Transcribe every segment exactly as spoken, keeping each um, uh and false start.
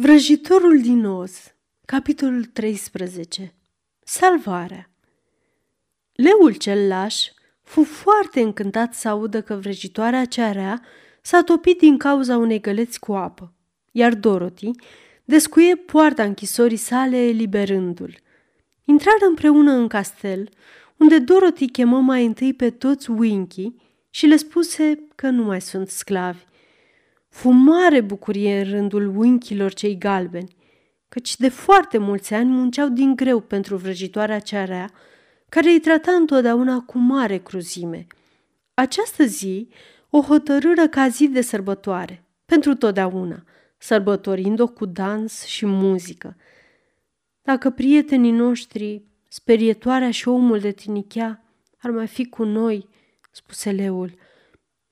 Vrăjitorul din Oz, capitolul treisprezece. Salvarea. Leul cel laș fu foarte încântat să audă că vrăjitoarea cea rea s-a topit din cauza unei găleți cu apă, iar Dorothy descuie poarta închisorii sale eliberându-l. Intrară împreună în castel, unde Dorothy chemă mai întâi pe toți Winkies și le spuse că nu mai sunt sclavi. Fu mare bucurie în rândul Winkiilor cei galbeni, căci de foarte mulți ani munceau din greu pentru vrăjitoarea cea rea, care îi trata întotdeauna cu mare cruzime. Această zi o hotărâră ca zi de sărbătoare, pentru totdeauna, sărbătorind-o cu dans și muzică. Dacă prietenii noștri, sperietoarea și omul de tinichea, ar mai fi cu noi, spuse leul,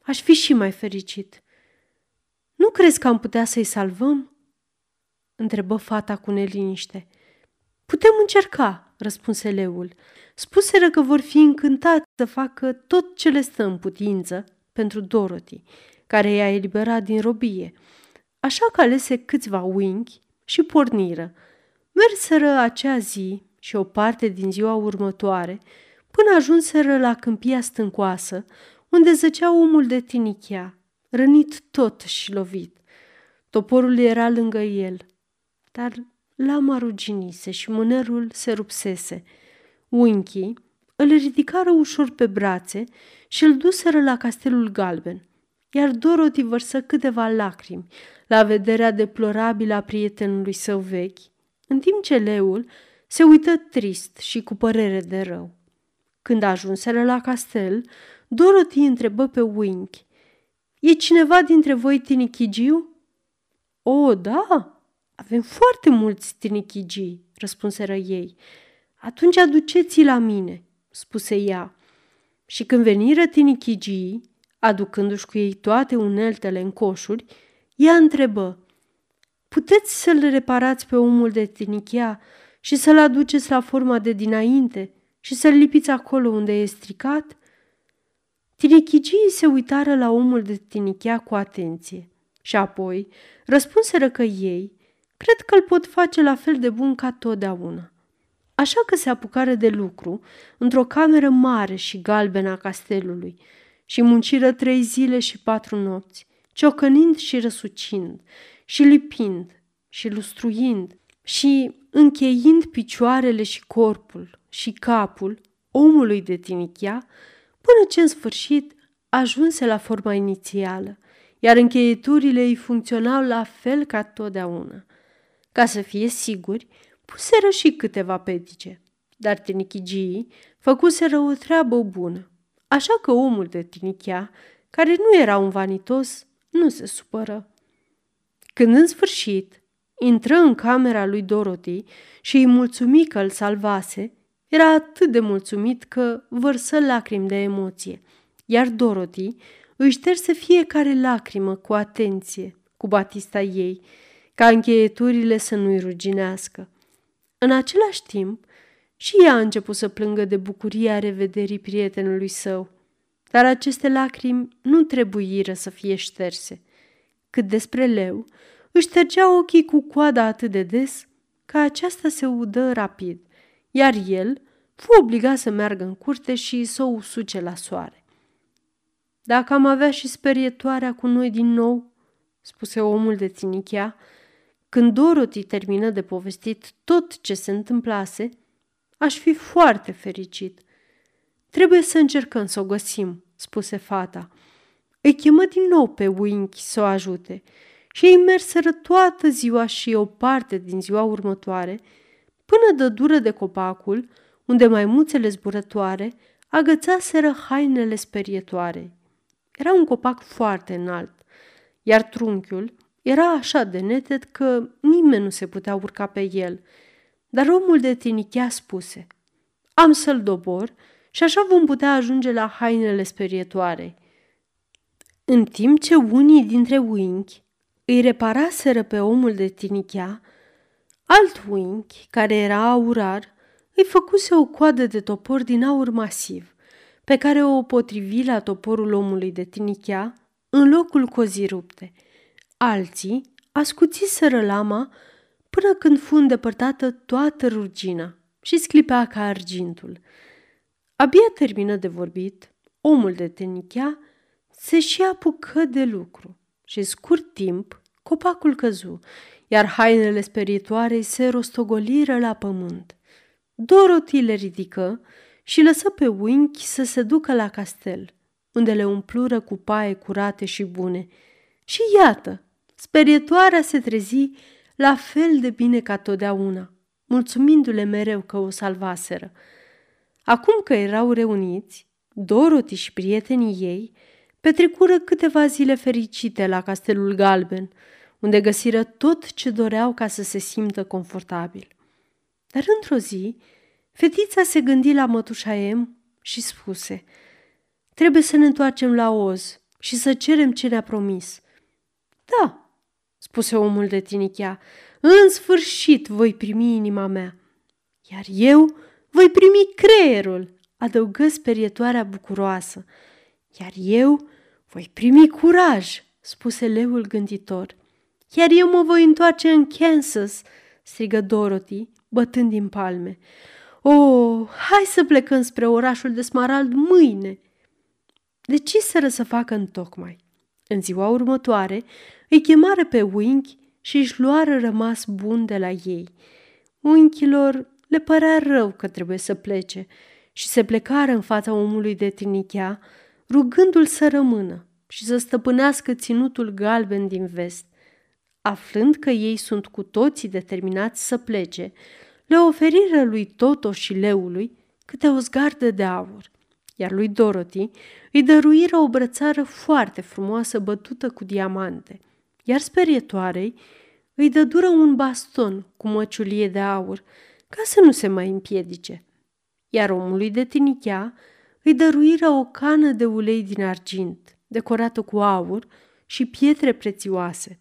aș fi și mai fericit. Nu crezi că am putea să-i salvăm? Întrebă fata cu neliniște. Putem încerca, răspunse leul. Spuseră că vor fi încântați să facă tot ce le stă în putință pentru Dorothy, care i-a eliberat din robie. Așa că alese câțiva Winkies și porniră. Merseră acea zi și o parte din ziua următoare, până ajunseră la câmpia stâncoasă, unde zăcea omul de tinichea, rănit tot și lovit. Toporul era lângă el, dar lama ruginise și mânerul se rupsese. Winkies îl ridicară ușor pe brațe și îl duseră la castelul galben, iar Dorothy vărsă câteva lacrimi la vederea deplorabilă a prietenului său vechi, în timp ce leul se uită trist și cu părere de rău. Când ajunseră la castel, Dorothy întrebă pe Winkies: E cineva dintre voi tinichigiu? O, da, avem foarte mulți tinichigii, răspunseră ei. Atunci aduceți-i la mine, spuse ea. Și când veniră tinichigii, aducându-și cu ei toate uneltele în coșuri, ea întrebă: Puteți să-l reparați pe omul de tinichea și să-l aduceți la forma de dinainte și să-l lipiți acolo unde e stricat? Tinichigii se uitară la omul de tinichea cu atenție și apoi răspunseră că ei cred că îl pot face la fel de bun ca totdeauna. Așa că se apucară de lucru într-o cameră mare și galbenă a castelului și munciră trei zile și patru nopți, ciocănind și răsucind și lipind și lustruind și încheind picioarele și corpul și capul omului de tinichea, până ce în sfârșit ajunse la forma inițială, iar încheieturile îi funcționau la fel ca totdeauna. Ca să fie siguri, puseră și câteva petice, dar tinichigii făcuseră o treabă bună, așa că omul de tinichea, care nu era un vanitos, nu se supără. Când în sfârșit intră în camera lui Dorothy și îi mulțumi că îl salvase, era atât de mulțumit că vărsă lacrimi de emoție, iar Dorothy îi șterse fiecare lacrimă cu atenție, cu batista ei, ca încheieturile să nu-i ruginească. În același timp, și ea a început să plângă de bucuria revederii prietenului său, dar aceste lacrimi nu trebuiră să fie șterse. Cât despre leu, își ștergea ochii cu coada atât de des că aceasta se udă rapid, iar el fu obligat să meargă în curte și să o usuce la soare. Dacă am avea și sperietoarea cu noi din nou, spuse omul de tinichea, când Dorothy termină de povestit tot ce se întâmplase, aș fi foarte fericit. Trebuie să încercăm să o găsim, spuse fata. Îi chemă din nou pe Winkies să o ajute și ei merseră toată ziua și o parte din ziua următoare, până dădură de copacul, unde maimuțele zburătoare agățaseră hainele sperietoare. Era un copac foarte înalt, iar trunchiul era așa de neted că nimeni nu se putea urca pe el. Dar omul de tinichea spuse: Am să-l dobor și așa vom putea ajunge la hainele sperietoare. În timp ce unii dintre Winkies îi reparaseră pe omul de tinichea, alt Winkies, care era aurar, îi făcuse o coadă de topor din aur masiv, pe care o potrivi la toporul omului de tinichea în locul cozii rupte. Alții ascuțiseră lama până când fu îndepărtată toată rugina și sclipea ca argintul. Abia termină de vorbit, omul de tenichea se și apucă de lucru și, scurt timp, copacul căzu, iar hainele sperietoarei se rostogoliră la pământ. Dorothy le ridică și lăsă pe Winky să se ducă la castel, unde le umplură cu paie curate și bune. Și iată, sperietoarea se trezi la fel de bine ca totdeauna, mulțumindu-le mereu că o salvaseră. Acum că erau reuniți, Dorothy și prietenii ei petrecură câteva zile fericite la Castelul Galben, unde găsiră tot ce doreau ca să se simtă confortabil. Dar într-o zi, fetița se gândi la mătușa Em și spuse: "Trebuie să ne întoarcem la Oz și să cerem ce ne-a promis." "Da," spuse omul de tinichea, "în sfârșit voi primi inima mea." "Iar eu voi primi creierul," adăugă sperietoarea bucuroasă. "Iar eu voi primi curaj," spuse leul gânditor. "Iar eu mă voi întoarce în Kansas," strigă Dorothy, bătând din palme. "Oh, hai să plecăm spre orașul de smarald mâine!" Deciseră să facă întocmai. În ziua următoare îi chemară pe Winky și își luară rămas bun de la ei. Winkilor le părea rău că trebuie să plece și se plecară în fața omului de tinichea, rugându-l să rămână și să stăpânească ținutul galben din vest. Aflând că ei sunt cu toții determinați să plece, le oferiră lui Toto și leului câte o zgardă de aur, iar lui Dorothy îi dăruiră o brățară foarte frumoasă bătută cu diamante, iar sperietoarei îi dădură un baston cu măciulie de aur ca să nu se mai împiedice, iar omului de tinichea îi dăruiră o cană de ulei din argint, decorată cu aur și pietre prețioase.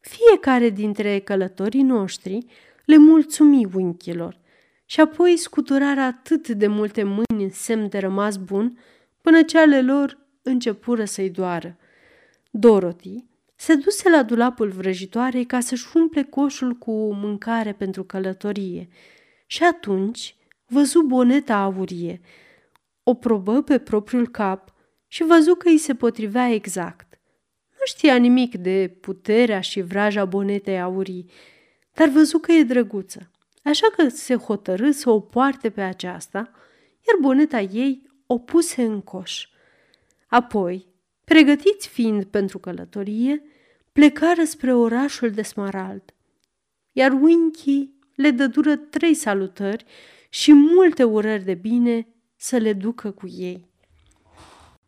Fiecare dintre călătorii noștri le mulțumi Winkilor și apoi scuturară atât de multe mâini în semn de rămas bun, până ce ale lor începură să-i doară. Dorothy se duse la dulapul vrăjitoarei ca să-și umple coșul cu mâncare pentru călătorie și atunci văzu boneta aurie. O probă pe propriul cap și văzu că îi se potrivea exact. Nu știa nimic de puterea și vraja bonetei aurii, dar văzu că e drăguță, așa că se hotărâ să o poarte pe aceasta, iar boneta ei o puse în coș. Apoi, pregătiți fiind pentru călătorie, plecară spre orașul de smarald, iar Winky le dădură trei salutări și multe urări de bine să le ducă cu ei.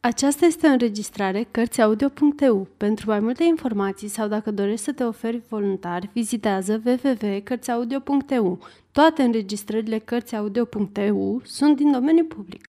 Aceasta este o înregistrare cărți audio punct e u. Pentru mai multe informații sau dacă dorești să te oferi voluntar, vizitează w w w punct cărți audio punct e u. Toate înregistrările cărți audio punct e u sunt din domeniu public.